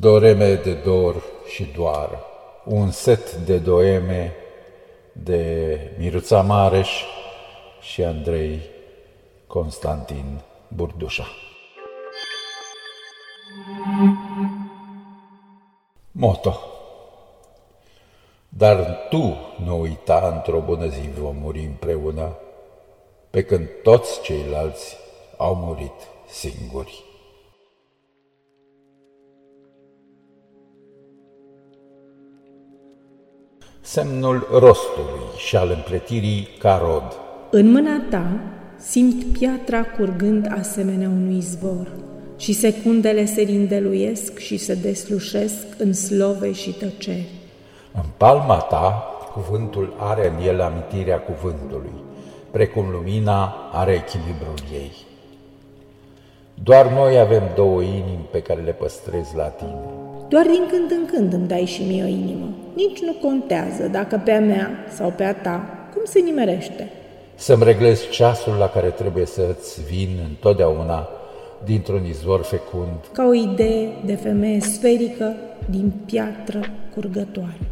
Doreme de dor și doar, un set de doeme de Miruță Mareș și Andrei Constantin Burdușa. Moto. Dar tu nu uita, într-o bună zi vom muri împreună, pe când toți ceilalți au murit singuri. Semnul rostului și al împletirii ca rod. În mâna ta simt piatra curgând asemenea unui izvor și secundele se rindeluiesc și se deslușesc în slove și tăceri. În palma ta cuvântul are în el amintirea cuvântului, precum lumina are echilibrul ei. Doar noi avem două inimi pe care le păstrezi la tine. Doar din când în când îmi dai și mie o inimă. Nici nu contează dacă pe a mea sau pe a ta, cum se nimerește. Să-mi reglezi ceasul la care trebuie să-ți vin întotdeauna dintr-un izvor fecund. Ca o idee de femeie sferică din piatră curgătoare.